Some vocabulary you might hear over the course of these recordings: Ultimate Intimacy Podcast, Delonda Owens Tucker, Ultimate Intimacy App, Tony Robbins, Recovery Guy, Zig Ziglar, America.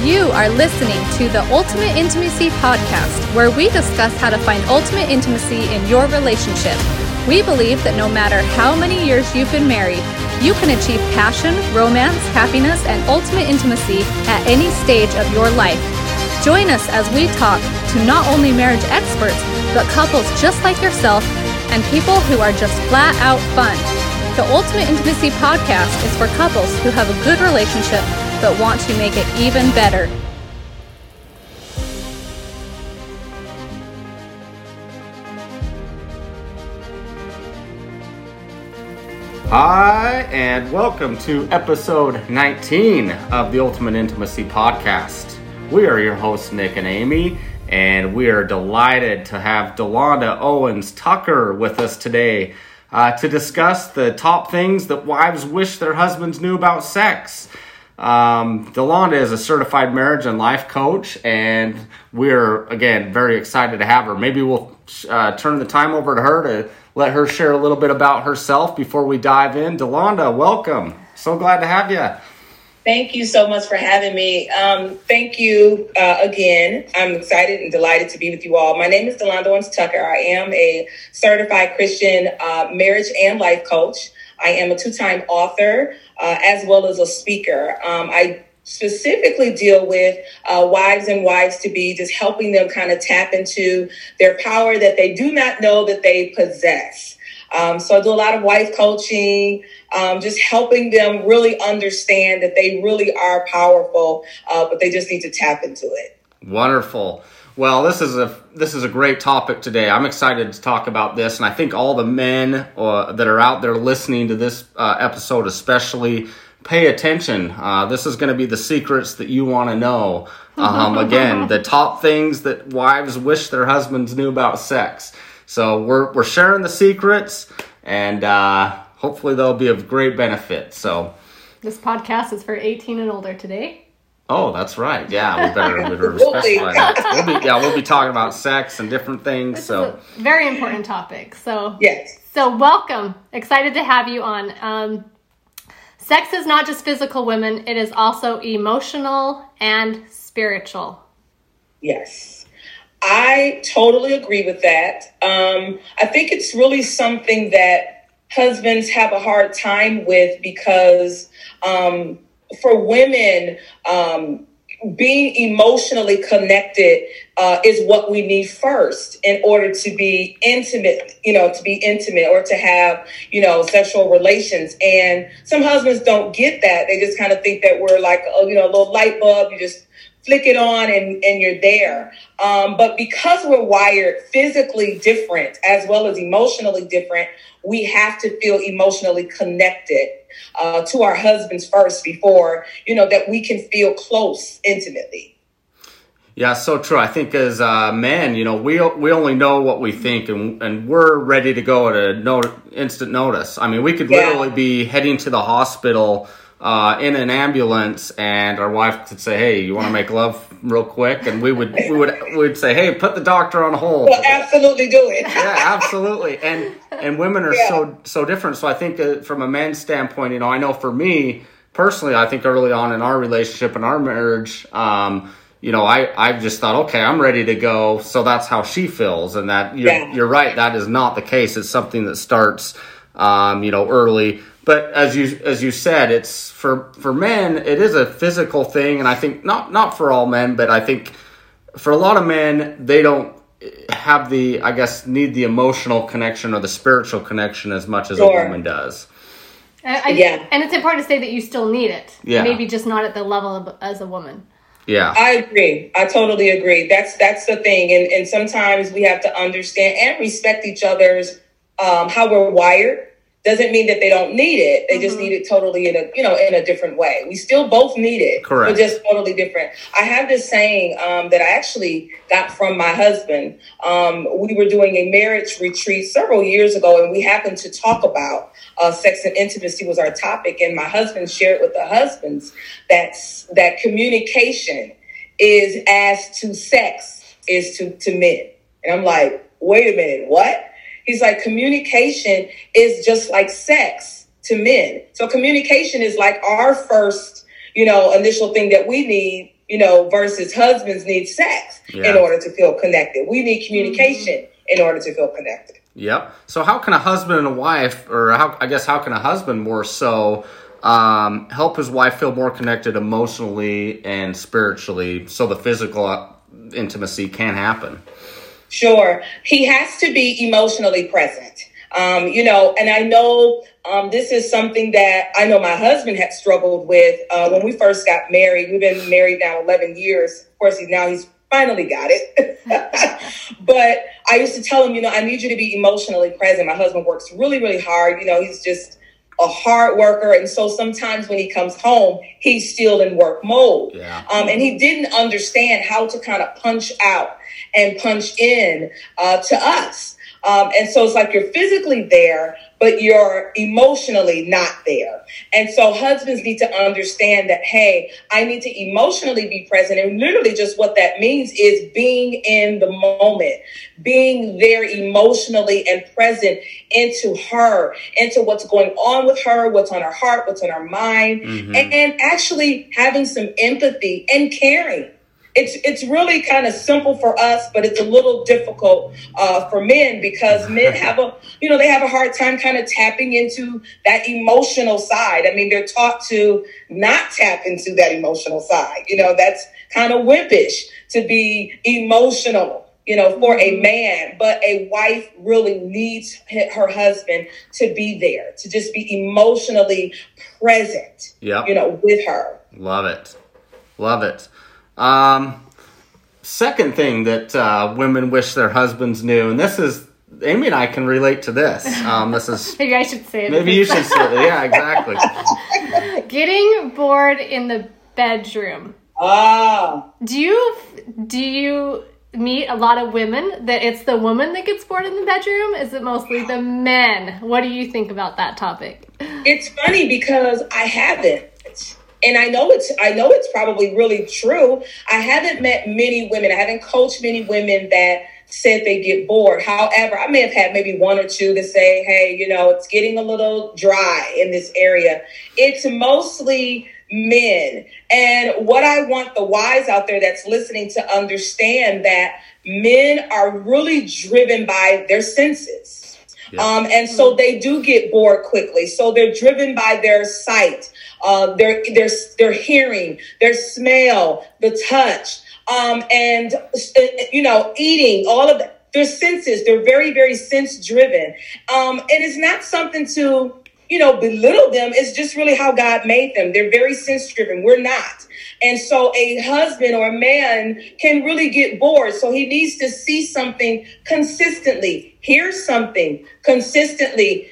You are listening to the Ultimate Intimacy Podcast, where we discuss how to find ultimate intimacy in your relationship. We believe that no matter how many years you've been married, you can achieve passion, romance, happiness, and ultimate intimacy at any stage of your life. Join us as we talk to not only marriage experts, but couples just like yourself and people who are just flat out fun. The Ultimate Intimacy Podcast is for couples who have a good relationship but want to make it even better. Hi, and welcome to episode 19 of the Ultimate Intimacy Podcast. We are your hosts, Nick and Amy, and we are delighted to have Delonda Owens Tucker with us today to discuss the top things that wives wish their husbands knew about sex. Delonda is a certified marriage and life coach, and we're, again, very excited to have her. Maybe we'll turn the time over to her to let her share a little bit about herself before we dive in. Delonda, welcome. So glad to have you. Thank you so much for having me. Thank you again. I'm excited and delighted to be with you all. My name is Delonda Owens Tucker. I am a certified Christian marriage and life coach. I am a two-time author as well as a speaker. I specifically deal with wives and wives-to-be, just helping them kind of tap into their power that they do not know that they possess. So I do a lot of wife coaching, just helping them really understand that they really are powerful, but they just need to tap into it. Wonderful. Well, this is a great topic today. I'm excited to talk about this, and I think all the men that are out there listening to this episode especially, pay attention. This is going to be the secrets that you want to know. Again, the top things that wives wish their husbands knew about sex. So we're sharing the secrets, and hopefully they'll be of great benefit. So this podcast is for 18 and older today. Oh, that's right. Yeah, we better specify that. We'll be talking about sex and different things. This is a very important topic. So yes. So welcome. Excited to have you on. Sex is not just physical, women. It is also emotional and spiritual. Yes. I totally agree with that. I think it's really something that husbands have a hard time with because for women, being emotionally connected is what we need first in order to be intimate, or to have, sexual relations. And some husbands don't get that. They just kind of think that we're like, a little light bulb. You just flick it on and you're there. But because we're wired physically different as well as emotionally different, we have to feel emotionally connected to our husbands first before, that we can feel close intimately. Yeah, so true. I think as men, we only know what we think and we're ready to go at instant notice. I mean, we could literally be heading to the hospital in an ambulance, and our wife could say, "Hey, you want to make love real quick?" And we would say, "Hey, put the doctor on hold." Well, absolutely do it. Yeah, absolutely. And women are so different. So I think from a man's standpoint, I know for me personally, I think early on in our relationship and our marriage, I just thought, okay, I'm ready to go. So that's how she feels, and that you're right. That is not the case. It's something that starts, early. But as you said, it's for men, it is a physical thing, and I think not for all men, but I think for a lot of men, they don't have need the emotional connection or the spiritual connection as much as a woman does. And it's important to say that you still need it. Yeah. Maybe just not at the level as a woman. Yeah, I agree. I totally agree. That's the thing, and sometimes we have to understand and respect each other's how we're wired. Doesn't mean that they don't need it. They just need it totally in a different way. We still both need it. Correct. But just totally different. I have this saying that I actually got from my husband. We were doing a marriage retreat several years ago, and we happened to talk about sex and intimacy was our topic. And my husband shared with the husbands that communication is as to sex is to men. And I'm like, wait a minute, what? He's like, communication is just like sex to men. So communication is like our first, initial thing that we need, you know, versus husbands need sex in order to feel connected. We need communication in order to feel connected. Yep. So how can a husband and a wife, or how can a husband more so help his wife feel more connected emotionally and spiritually so the physical intimacy can happen? Sure. He has to be emotionally present. You know, and I know this is something that I know my husband had struggled with when we first got married. We've been married now 11 years. Of course, he's finally got it. But I used to tell him, you know, I need you to be emotionally present. My husband works really, really hard. You know, he's just a hard worker. And so sometimes when he comes home, he's still in work mode. Yeah. And he didn't understand how to kind of punch out and punch in to us. And so it's like you're physically there, but you're emotionally not there. And so husbands need to understand that, hey, I need to emotionally be present. And literally just what that means is being in the moment, being there emotionally and present into her, into what's going on with her, what's on her heart, what's on her mind, and actually having some empathy and caring. It's really kind of simple for us, but it's a little difficult for men because men have they have a hard time kind of tapping into that emotional side. I mean, they're taught to not tap into that emotional side. You know, that's kind of wimpish to be emotional, you know, for a man. But a wife really needs her husband to be there, to just be emotionally present, you know, with her. Love it. Love it. Second thing that women wish their husbands knew, and this is Amy and I can relate to this. This is maybe I should say it. Maybe you should say it. Yeah, exactly. Getting bored in the bedroom. Oh. Do you meet a lot of women that it's the woman that gets bored in the bedroom? Is it mostly the men? What do you think about that topic? It's funny because I haven't. And I know it's probably really true. I haven't met many women. I haven't coached many women that said they get bored. However, I may have had maybe one or two that say, hey, you know, it's getting a little dry in this area. It's mostly men. And what I want the wives out there that's listening to understand that men are really driven by their senses. Yeah. And so they do get bored quickly. So they're driven by their sight. Their hearing, their smell, the touch, and, you know, eating, all of that. Their senses. They're very, very sense driven. And it's not something to, you know, belittle them. It's just really how God made them. They're very sense driven. We're not. And so a husband or a man can really get bored. So he needs to see something consistently, hear something consistently,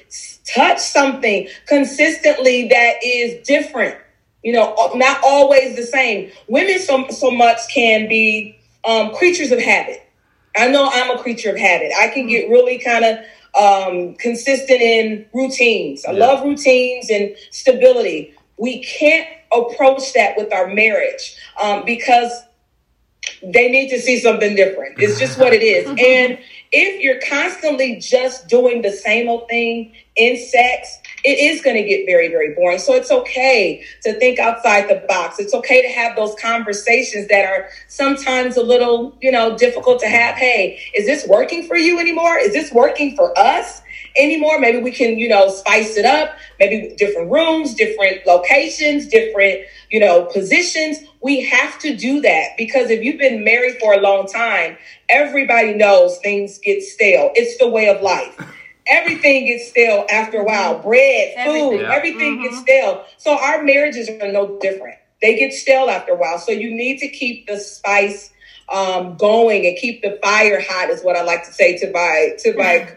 touch something consistently that is different, you know, not always the same. Women so much can be creatures of habit. I know I'm a creature of habit. I can get really kind of consistent in routines. I love routines and stability. We can't approach that with our marriage because they need to see something different. It's just what it is. And if you're constantly just doing the same old thing in sex, it is going to get very, very boring. So it's okay to think outside the box. It's okay to have those conversations that are sometimes a little, you know, difficult to have. Hey, is this working for you anymore? Is this working for us anymore? Maybe we can, you know, spice it up. Maybe different rooms, different locations, different, you know, positions. We have to do that because if you've been married for a long time, everybody knows things get stale. It's the way of life. Everything gets stale after a while. Bread, food, everything gets stale. So our marriages are no different. They get stale after a while. So you need to keep the spice going and keep the fire hot is what I like to say to my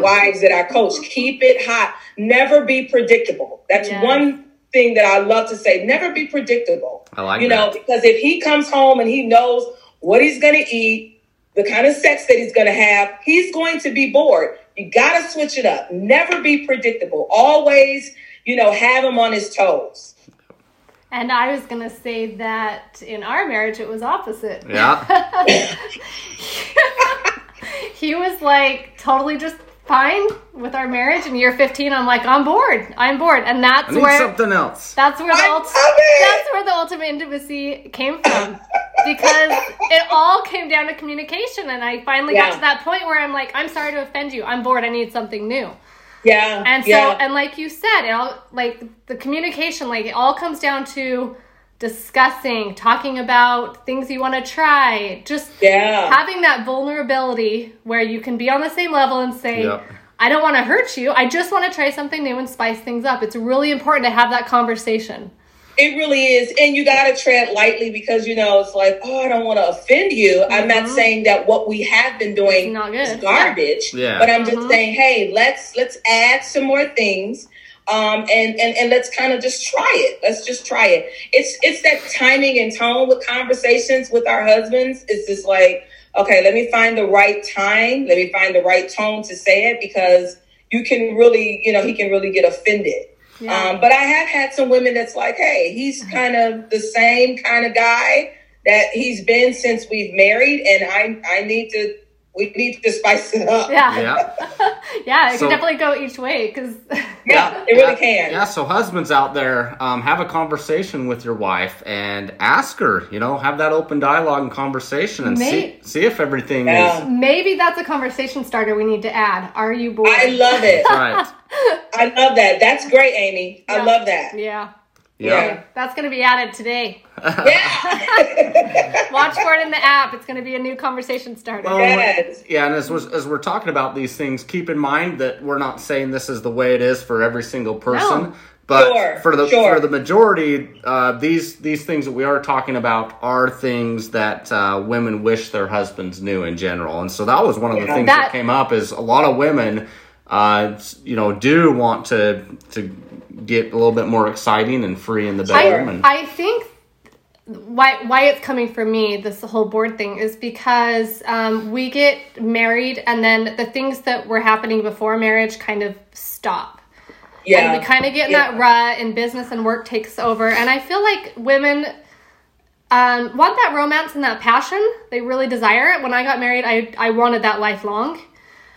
wives that I coach. Keep it hot. Never be predictable. That's one thing that I love to say. Never be predictable. I like that. Because if he comes home and he knows what he's going to eat, the kind of sex that he's going to have, he's going to be bored. You got to switch it up. Never be predictable. Always, you know, have him on his toes. And I was going to say that in our marriage, it was opposite. Yeah. He was like totally just fine with our marriage. In year 15, I'm like, I'm bored. And that's where something else. That's where the ultimate intimacy came from. because it all came down to communication. And I finally got to that point where I'm like, I'm sorry to offend you. I'm bored. I need something new. Yeah. And so, and like you said, it all, like the communication, like it all comes down to discussing, talking about things you want to try, just having that vulnerability where you can be on the same level and say, I don't want to hurt you. I just want to try something new and spice things up. It's really important to have that conversation. It really is. And you got to tread lightly because, you know, it's like, oh, I don't want to offend you. Mm-hmm. I'm not saying that what we have been doing is garbage, but I'm just saying, hey, let's add some more things. And let's kind of just try it. Let's just try it. It's that timing and tone with conversations with our husbands. It's just like, okay, let me find the right time. Let me find the right tone to say it, because you can really, you know, he can really get offended. Yeah. But I have had some women that's like, hey, he's kind of the same kind of guy that he's been since we've married. And we need to spice it up. Yeah, it can definitely go each way. Cause it really can. Yeah, so husbands out there, have a conversation with your wife and ask her, you know, have that open dialogue and conversation and see if everything is... Maybe that's a conversation starter we need to add. Are you bored? I love it. That's right. I love that. That's great, Amy. Yeah. I love that. Yeah. Yeah. That's going to be added today. Watch for it in the app. It's going to be a new conversation starter. Well, and as we're talking about these things, keep in mind that we're not saying this is the way it is for every single person. No. But for the majority, these things that we are talking about are things that women wish their husbands knew in general. And so that was one of the things that came up, is a lot of women... you know, do want to get a little bit more exciting and free in the bedroom. I think why it's coming from me, this whole board thing, is because we get married and then the things that were happening before marriage kind of stop. Yeah. And we kind of get in that rut, and business and work takes over. And I feel like women want that romance and that passion. They really desire it. When I got married, I wanted that lifelong.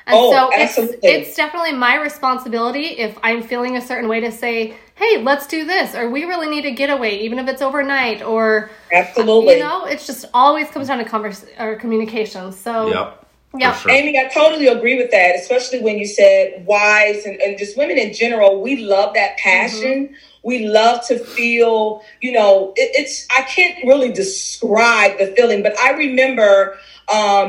And so it's definitely my responsibility, if I'm feeling a certain way, to say, hey, let's do this, or we really need a getaway, even if it's overnight, or, you know, it's just always comes down to communication. So, sure. Amy, I totally agree with that, especially when you said wives and just women in general, we love that passion. Mm-hmm. We love to feel, you know, I can't really describe the feeling, but I remember,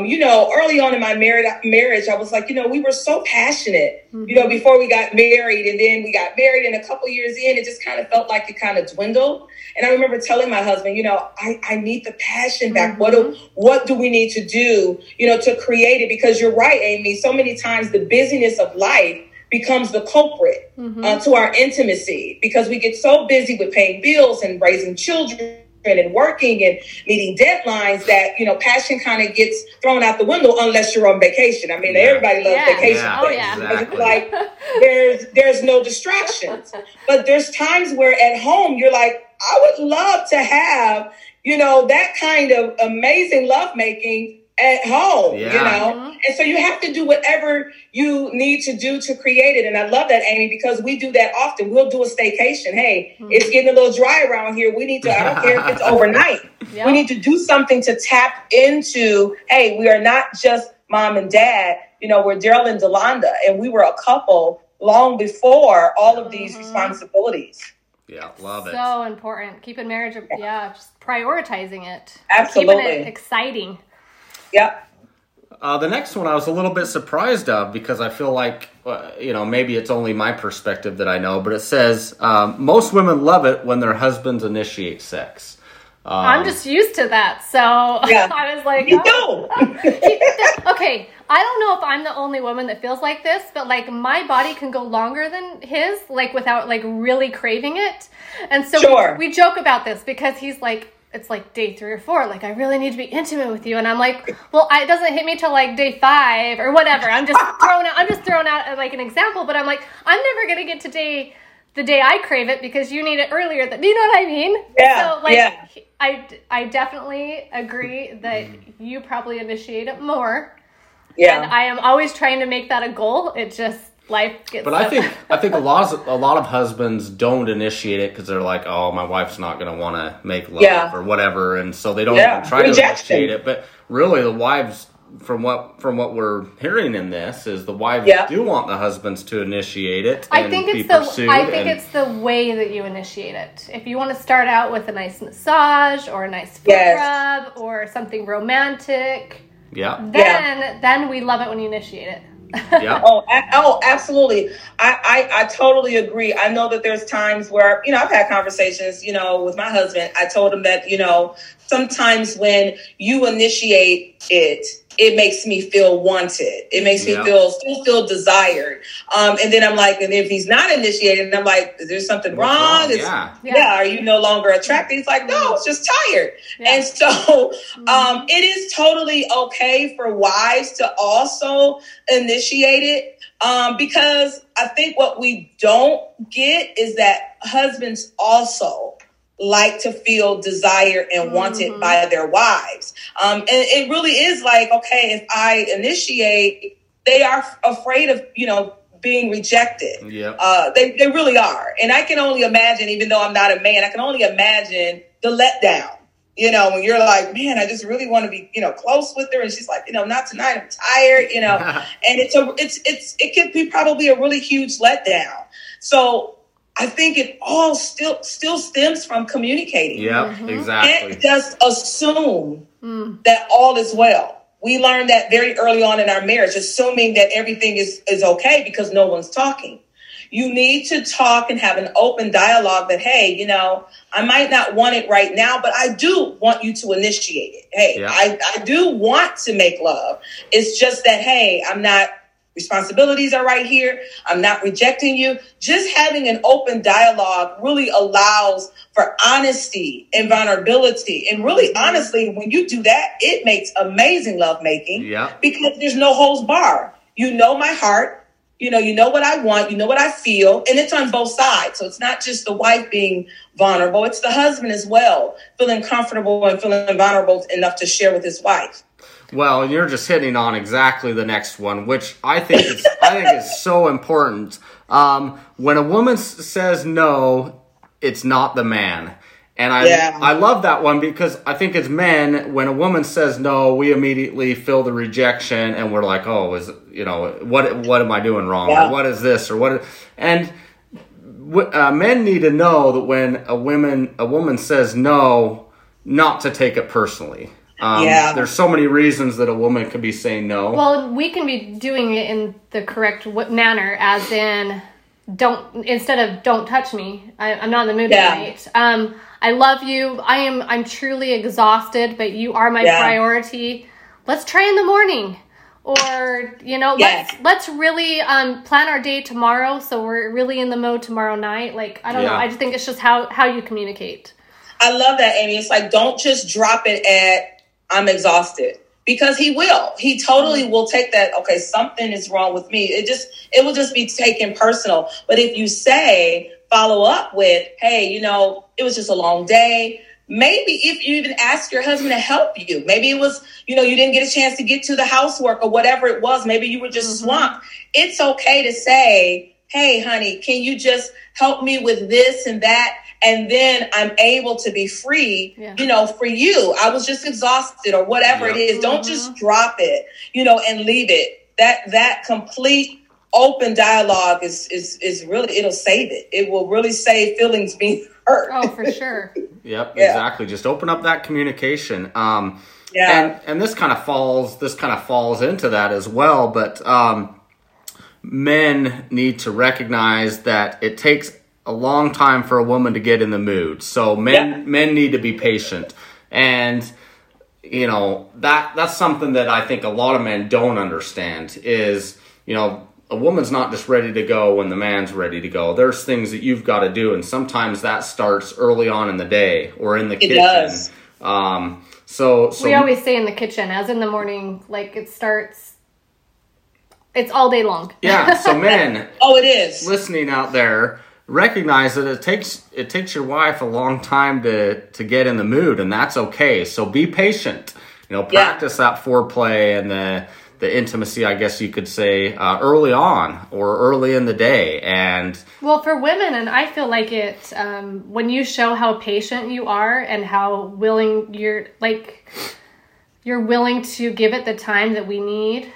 you know, early on in my marriage, I was like, you know, we were so passionate, mm-hmm. you know, before we got married, and then we got married, and a couple years in, it just kind of felt like it kind of dwindled. And I remember telling my husband, you know, I need the passion back. Mm-hmm. What do we need to do, you know, to create it? Because you're right, Amy, so many times the busyness of life becomes the culprit to our intimacy, because we get so busy with paying bills and raising children and working and meeting deadlines that, you know, passion kind of gets thrown out the window unless you're on vacation. I mean, everybody loves vacation. Yeah. Oh, yeah. Exactly. Like there's no distractions, but there's times where at home you're like, I would love to have, you know, that kind of amazing lovemaking at home, you know, and so you have to do whatever you need to do to create it. And I love that, Amy, because we do that often. We'll do a staycation. Hey, it's getting a little dry around here. We need to, I don't care if it's overnight. We need to do something to tap into, hey, we are not just mom and dad. You know, we're Daryl and Delonda, and we were a couple long before all of these responsibilities. Yeah, love it. So important. Keeping marriage, just prioritizing it. Absolutely. Keeping it exciting. Yep. The next one I was a little bit surprised of, because I feel like, you know, maybe it's only my perspective that I know, but it says, most women love it when their husbands initiate sex. I'm just used to that. So I was like, okay, I don't know if I'm the only woman that feels like this, but like my body can go longer than his, like without like really craving it. And so we joke about this, because he's like, it's like day 3 or 4. Like, I really need to be intimate with you. And I'm like, well, it doesn't hit me till like day 5 or whatever. I'm just throwing out like an example, but I'm like, I'm never going to get to the day I crave it, because you need it earlier than, you know what I mean? Yeah. So like, I definitely agree that you probably initiate it more. Yeah. And I am always trying to make that a goal. It just life gets. But I think a lot of husbands don't initiate it because they're like, oh, my wife's not going to want to make love or whatever, and so they don't even try to initiate it. But really, the wives, from what we're hearing in this, is the wives do want the husbands to initiate it. I think it's the way that you initiate it. If you want to start out with a nice massage or a nice foot rub or something romantic, then we love it when you initiate it. Yeah. Oh, absolutely. I totally agree. I know that there's times where, I've had conversations, with my husband. I told him that, sometimes when you initiate it, it makes me feel wanted. It makes me still feel desired. And then I'm like, and if he's not initiated, I'm like, is there something wrong? Are you no longer attracted? He's like, no, it's just tired. Yeah. And so it is totally okay for wives to also initiate it, because I think what we don't get is that husbands also like to feel desired and wanted by their wives. And it really is like, okay, if I initiate, they are afraid of, being rejected. Yep. They really are. And I can only imagine, even though I'm not a man, I can only imagine the letdown, when you're like, man, I just really want to be, close with her. And she's like, not tonight, I'm tired, and it could be probably a really huge letdown. So I think it all still stems from communicating. Yeah, exactly. And just assume that all is well. We learned that very early on in our marriage, assuming that everything is okay because no one's talking. You need to talk and have an open dialogue that, hey, I might not want it right now, but I do want you to initiate it. Hey, I do want to make love. It's just that, hey, I'm not... responsibilities are right here. I'm not rejecting you. Just having an open dialogue really allows for honesty and vulnerability. And really, honestly, when you do that, it makes amazing lovemaking because there's no holds barred. You know my heart. You know what I want. You know what I feel. And it's on both sides. So it's not just the wife being vulnerable. It's the husband as well, feeling comfortable and feeling vulnerable enough to share with his wife. Well, you're just hitting on exactly the next one, which I think is so important. When a woman says no, it's not the man. And I love that one because I think as men, when a woman says no, we immediately feel the rejection and we're like, oh, is what am I doing wrong? Yeah. Or what is this? Or what? And men need to know that when a woman says no, not to take it personally. There's so many reasons that a woman could be saying no. Well, we can be doing it in the correct manner, as in, don't touch me. I'm not in the mood tonight. I love you. I'm truly exhausted, but you are my priority. Let's try in the morning, or let's really plan our day tomorrow, so we're really in the mode tomorrow night. Like I don't know. I just think it's just how you communicate. I love that, Amy. It's like, don't just drop it at, I'm exhausted, because he will. He totally will take that. Okay, something is wrong with me. It will just be taken personal. But if you say, follow up with, hey, it was just a long day. Maybe if you even ask your husband to help you, maybe it was, you didn't get a chance to get to the housework or whatever it was. Maybe you were just swamped. It's okay to say, hey, honey, can you just help me with this and that? And then I'm able to be free, for you. I was just exhausted or whatever it is. Don't just drop it, and leave it. That complete open dialogue is really, it'll save it. It will really save feelings being hurt. Oh, for sure. Exactly. Just open up that communication. And this kind of falls into that as well. But men need to recognize that it takes a long time for a woman to get in the mood. So men need to be patient. And that's something that I think a lot of men don't understand is, a woman's not just ready to go when the man's ready to go. There's things that you've got to do, and sometimes that starts early on in the day or in the kitchen. It does. So we always say in the kitchen, as in the morning, like it starts. It's all day long. Yeah, so men it is. Listening out there, recognize that it takes your wife a long time to get in the mood, and that's okay. So be patient. Practice that foreplay and the the intimacy, I guess you could say, early on or early in the day. And well, for women, and I feel like it, when you show how patient you are and how willing you're willing to give it the time that we need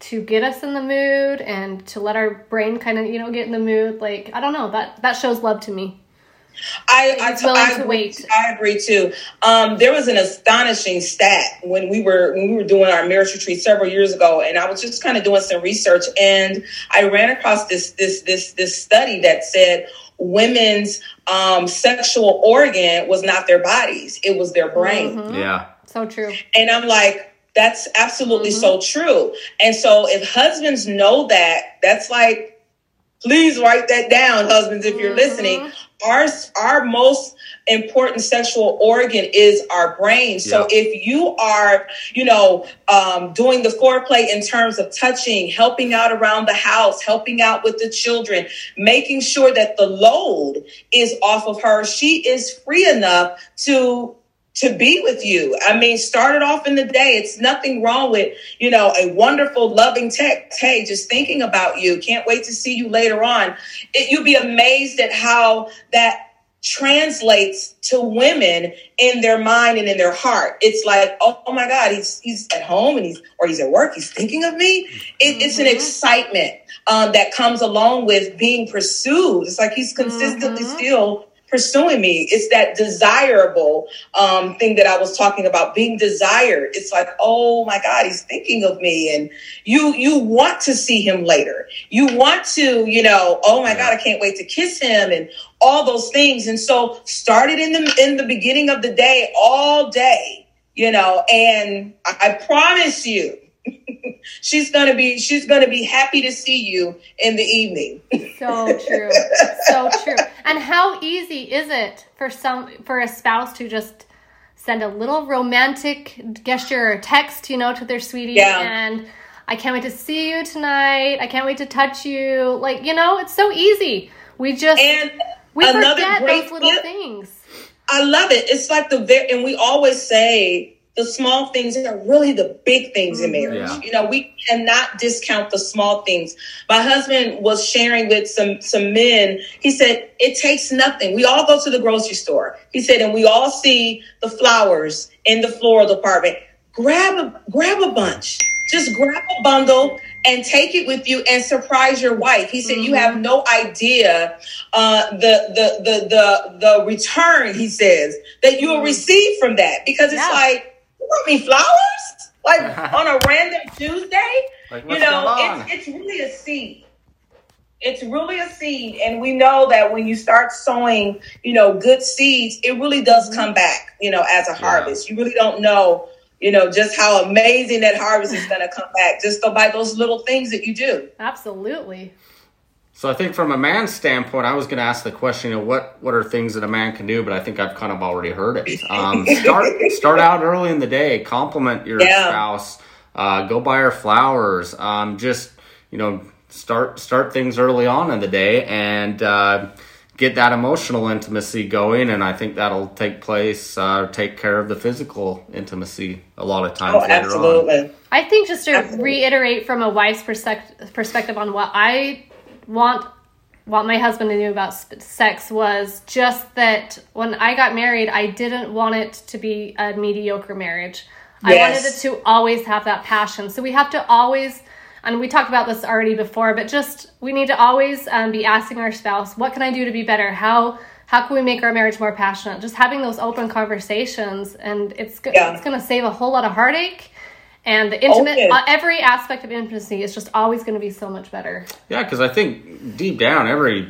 to get us in the mood and to let our brain kind of, get in the mood. Like, I don't know, that shows love to me. I agree too. There was an astonishing stat when we were doing our marriage retreat several years ago, and I was just kind of doing some research, and I ran across this study that said women's sexual organ was not their bodies; it was their brain. Mm-hmm. Yeah, so true. And I'm like, that's absolutely so true. And so if husbands know that, that's like, please write that down, husbands, if you're listening. Our most important sexual organ is our brain. So if you are, doing the foreplay in terms of touching, helping out around the house, helping out with the children, making sure that the load is off of her, she is free enough to be with you. I mean, start it off in the day. It's nothing wrong with, a wonderful, loving text. Hey, just thinking about you. Can't wait to see you later on. You'll be amazed at how that translates to women in their mind and in their heart. It's like, oh my God, he's at home and he's at work. He's thinking of me. It's an excitement that comes along with being pursued. It's like he's consistently still pursuing me. It's that desirable thing that I was talking about, being desired. It's like, oh my God, he's thinking of me. And you want to see him later. You want to, oh my God, I can't wait to kiss him and all those things. And so start it in the beginning of the day, all day, and I promise you, she's gonna be happy to see you in the evening. So true. And how easy is it for a spouse to just send a little romantic gesture or text, to their sweetie, and I can't wait to see you tonight. I can't wait to touch you. Like, it's so easy. We forget those little things. I love it. It's like and we always say, the small things are really the big things in marriage. Yeah. We cannot discount the small things. My husband was sharing with some men. He said, it takes nothing. We all go to the grocery store. He said, and we all see the flowers in the floral department. Grab a bunch. Just grab a bundle and take it with you and surprise your wife. He said, you have no idea the return, he says, that you will receive from that. Because it's like, you brought me flowers? Like on a random Tuesday? Like, it's really a seed. It's really a seed. And we know that when you start sowing, good seeds, it really does come back, as a harvest. You really don't know, just how amazing that harvest is going to come back just by those little things that you do. Absolutely. So I think from a man's standpoint, I was going to ask the question, what are things that a man can do? But I think I've kind of already heard it. Start out early in the day, compliment your spouse, go buy her flowers, start things early on in the day and get that emotional intimacy going. And I think that'll take care of the physical intimacy a lot of times. Oh, later absolutely. On. I think just to reiterate from a wife's perspective on what I want my husband to do about sex was just that when I got married, I didn't want it to be a mediocre marriage. Yes. I wanted it to always have that passion. So we have to always, and we talked about this already before, but just we need to always be asking our spouse, what can I do to be better? How can we make our marriage more passionate? Just having those open conversations, and it's going to save a whole lot of heartache. And the every aspect of intimacy is just always going to be so much better. Yeah, because I think deep down, every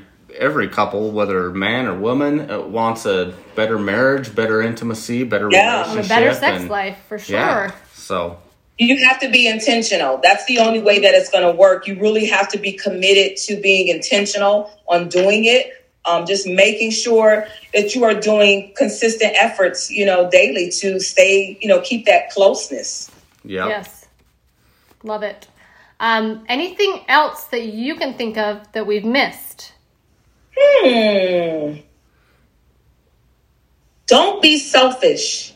couple, whether man or woman, wants a better marriage, better intimacy, better relationship, and a better sex life for sure. Yeah, so. You have to be intentional. That's the only way that it's going to work. You really have to be committed to being intentional on doing it. Just making sure that you are doing consistent efforts, daily to stay, keep that closeness. Yeah. Yes. Love it. Anything else that you can think of that we've missed? Don't be selfish.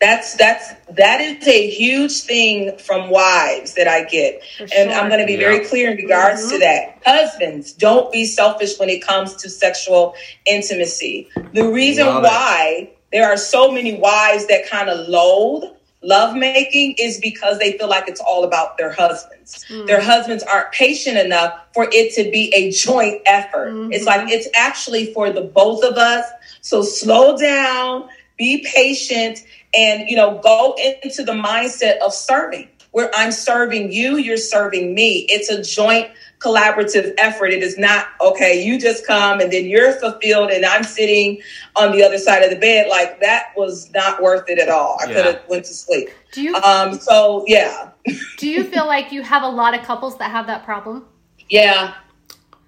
That is a huge thing from wives that I get. For sure. And I'm going to be very clear in regards to that. Husbands, don't be selfish when it comes to sexual intimacy. The reason why there are so many wives that kind of loathe lovemaking is because they feel like it's all about their husbands. Mm. Their husbands aren't patient enough for it to be a joint effort. Mm-hmm. It's like, it's actually for the both of us. So slow down, be patient, and, you know, go into the mindset of serving, where I'm serving you, you're serving me. It's a joint collaborative effort. It is not, okay, you just come and then you're fulfilled and I'm sitting on the other side of the bed. Like, that was not worth it at all. I could have went to sleep. Do you, so yeah. Do you feel like you have a lot of couples that have that problem? Yeah.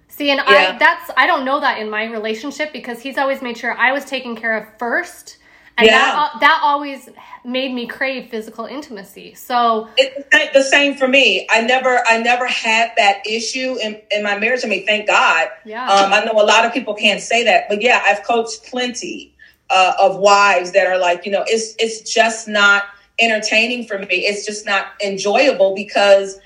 See, and I don't know that in my relationship, because he's always made sure I was taken care of first. And that always made me crave physical intimacy. So it's the same for me. I never had that issue in my marriage. I mean, thank God. Yeah. I know a lot of people can't say that, but yeah, I've coached plenty of wives that are like, you know, it's just not entertaining for me. It's just not enjoyable, because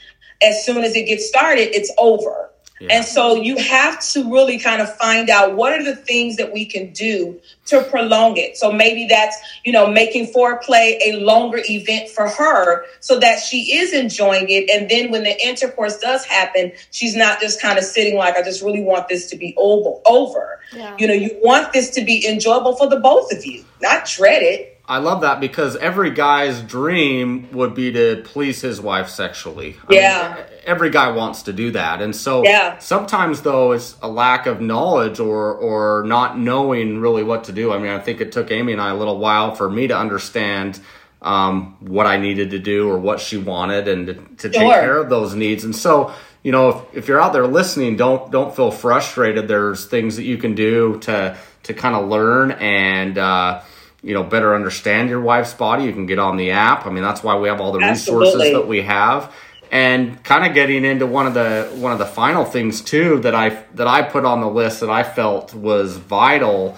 as soon as it gets started, it's over. Yeah. And so you have to really kind of find out what are the things that we can do to prolong it. So maybe that's, you know, making foreplay a longer event for her so that she is enjoying it. And then when the intercourse does happen, she's not just kind of sitting like, I just really want this to be over. Yeah. You know, you want this to be enjoyable for the both of you, not dread it. I love that, because every guy's dream would be to please his wife sexually. I mean, every guy wants to do that. And so sometimes, though, it's a lack of knowledge or not knowing really what to do. I mean, I think it took Amy and I a little while for me to understand what I needed to do or what she wanted, and to take care of those needs. And so, you know, if you're out there listening, don't feel frustrated. There's things that you can do to kind of learn and you know, better understand your wife's body. You can get on the app. I mean, that's why we have all the resources that we have. And kind of getting into one of the final things too that I put on the list that I felt was vital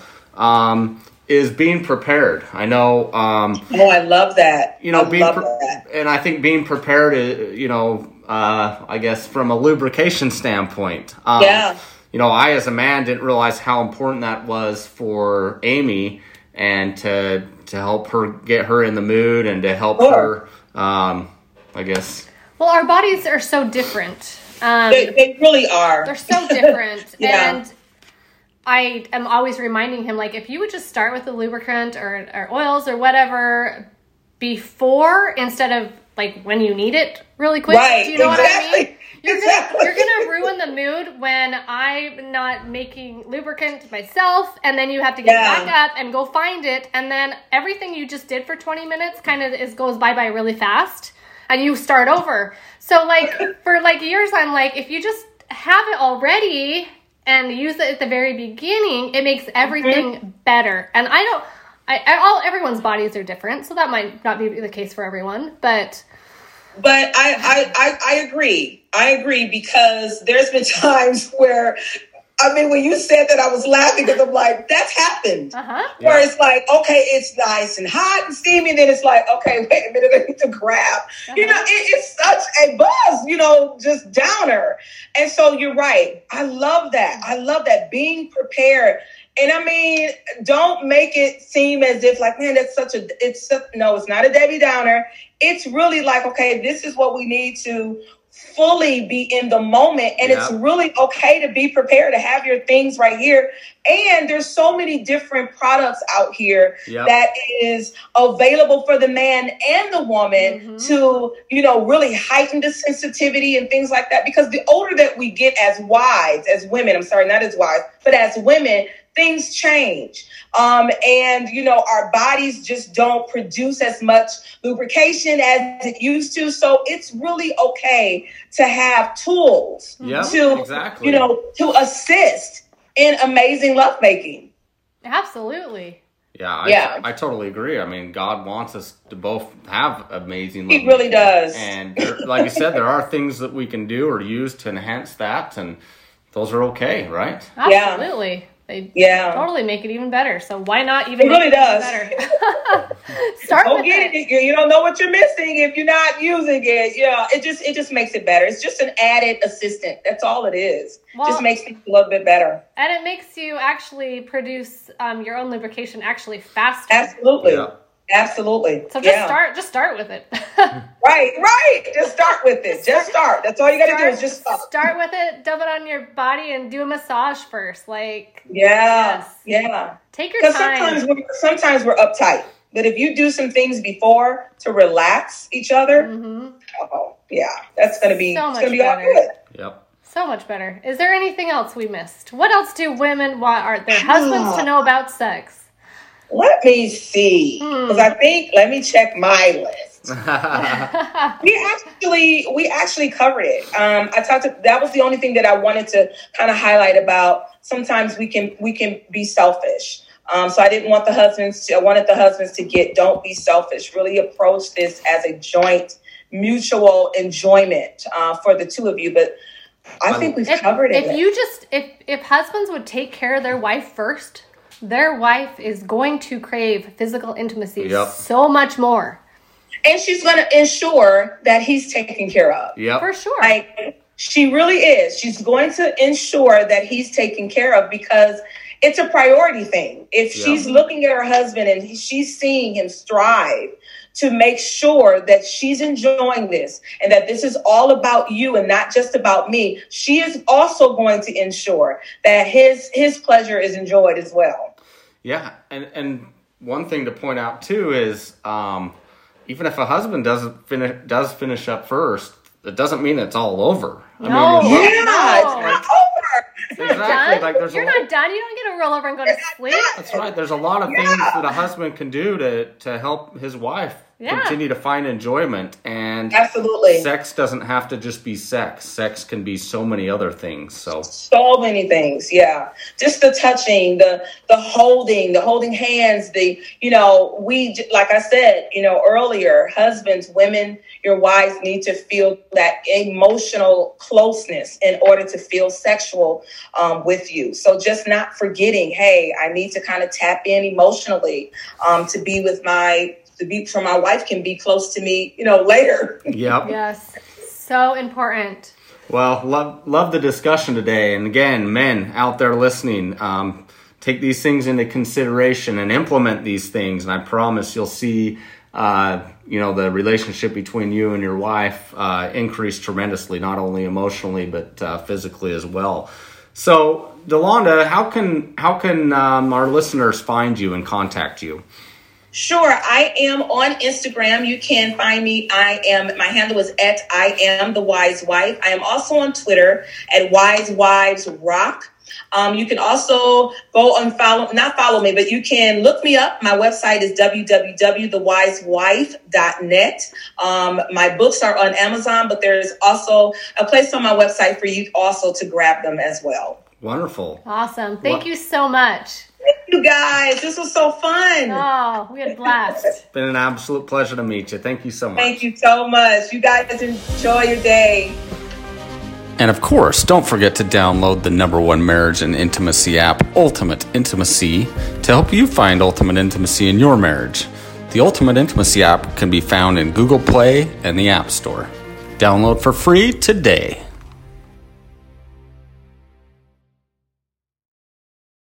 is being prepared. I know. I love that. You know, and I think being prepared, you know, I guess from a lubrication standpoint. You know, I as a man didn't realize how important that was for Amy. And to help her get her in the mood and to help her, I guess. Well, our bodies are so different. They really are. They're so different. And I am always reminding him, like, if you would just start with the lubricant or oils or whatever before, instead of, like, when you need it really quick. Right. Do you know what I mean? You're gonna ruin the mood when I'm not making lubricant myself, and then you have to get back up and go find it, and then everything you just did for 20 minutes kind of goes bye-bye really fast, and you start over. So, like, for, like, years, I'm like, if you just have it already and use it at the very beginning, it makes everything better. And everyone's bodies are different, so that might not be the case for everyone, but... But I agree, because there's been times where, I mean, when you said that, I was laughing because I'm like, that's happened. Where it's like, okay, it's nice and hot and steamy. And then it's like, okay, wait a minute, I need to grab. You know, it's such a buzz, you know, just downer. And so you're right. I love that. Being prepared. And I mean, don't make it seem as if like, man, that's such a, no, it's not a Debbie Downer. It's really like, okay, this is what we need to fully be in the moment. And it's really okay to be prepared, to have your things right here. And there's so many different products out here that is available for the man and the woman to, you know, really heighten the sensitivity and things like that. Because the older that we get as wives, as women, I'm sorry, not as wives, but as women, things change. And, you know, our bodies just don't produce as much lubrication as it used to. So it's really okay to have tools you know, to assist in amazing lovemaking. Absolutely. I totally agree. I mean, God wants us to both have amazing lovemaking. He really does. And there, like you said, there are things that we can do or use to enhance that. And those are okay, right? Absolutely. They totally make it even better. So why not even make it better? Start with it. You don't know what you're missing if you're not using it. Yeah, it just makes it better. It's just an added assistant. That's all it is. Well, just makes things a little bit better. And it makes you actually produce your own lubrication actually faster. Absolutely. Yeah. Absolutely. So just start with it. Right. Just start with it. Just start. That's all you got to do is just start. Start with it. Dump it on your body and do a massage first. Like, take your time. Sometimes we're uptight, but if you do some things before to relax each other, that's going to be so much better. Yep. So much better. Is there anything else we missed? What else do women want their husbands to know about sex? Let me see, because let me check my list. we actually covered it. That was the only thing that I wanted to kind of highlight about. Sometimes we can be selfish. So I didn't want the husbands. I wanted the husbands to get, don't be selfish. Really approach this as a joint mutual enjoyment for the two of you. But I think we've covered it. If husbands would take care of their wife first, their wife is going to crave physical intimacy so much more. And she's going to ensure that he's taken care of. Yep. For sure. Like, she really is. She's going to ensure that he's taken care of because it's a priority thing. If she's looking at her husband and she's seeing him strive to make sure that she's enjoying this and that this is all about you and not just about me, she is also going to ensure that his pleasure is enjoyed as well. Yeah. And one thing to point out too is even if a husband does finish up first, it doesn't mean it's all over. No. I mean, it's not over. Exactly. You're not done. You don't get to roll over and go to sleep. That's right. There's a lot of things that a husband can do to help his wife continue to find enjoyment. And absolutely, sex doesn't have to just be sex. Sex can be so many other things. So many things. Yeah, just the touching, the holding hands. Like I said, earlier, husbands, women, your wives need to feel that emotional closeness in order to feel sexual with you. So just not forgetting, hey, I need to kind of tap in emotionally so my wife can be close to me, later. Yep. Yes. So important. Well, love the discussion today. And again, men out there listening, take these things into consideration and implement these things. And I promise you'll see the relationship between you and your wife increased tremendously, not only emotionally, but physically as well. So, Delonda, how can our listeners find you and contact you? Sure. I am on Instagram. You can find me. My handle is at I am the Wise Wife. I am also on Twitter at Wise Wives Rock. You can also go and not follow me, but you can look me up. My website is www.thewisewife.net. My books are on Amazon, but there's also a place on my website for you also to grab them as well. Wonderful. Awesome. Thank you so much. Thank you guys. This was so fun. Oh, we had a blast. It's been an absolute pleasure to meet you. Thank you so much. Thank you so much. You guys enjoy your day. And of course, don't forget to download the #1 marriage and intimacy app, Ultimate Intimacy, to help you find ultimate intimacy in your marriage. The Ultimate Intimacy app can be found in Google Play and the App Store. Download for free today.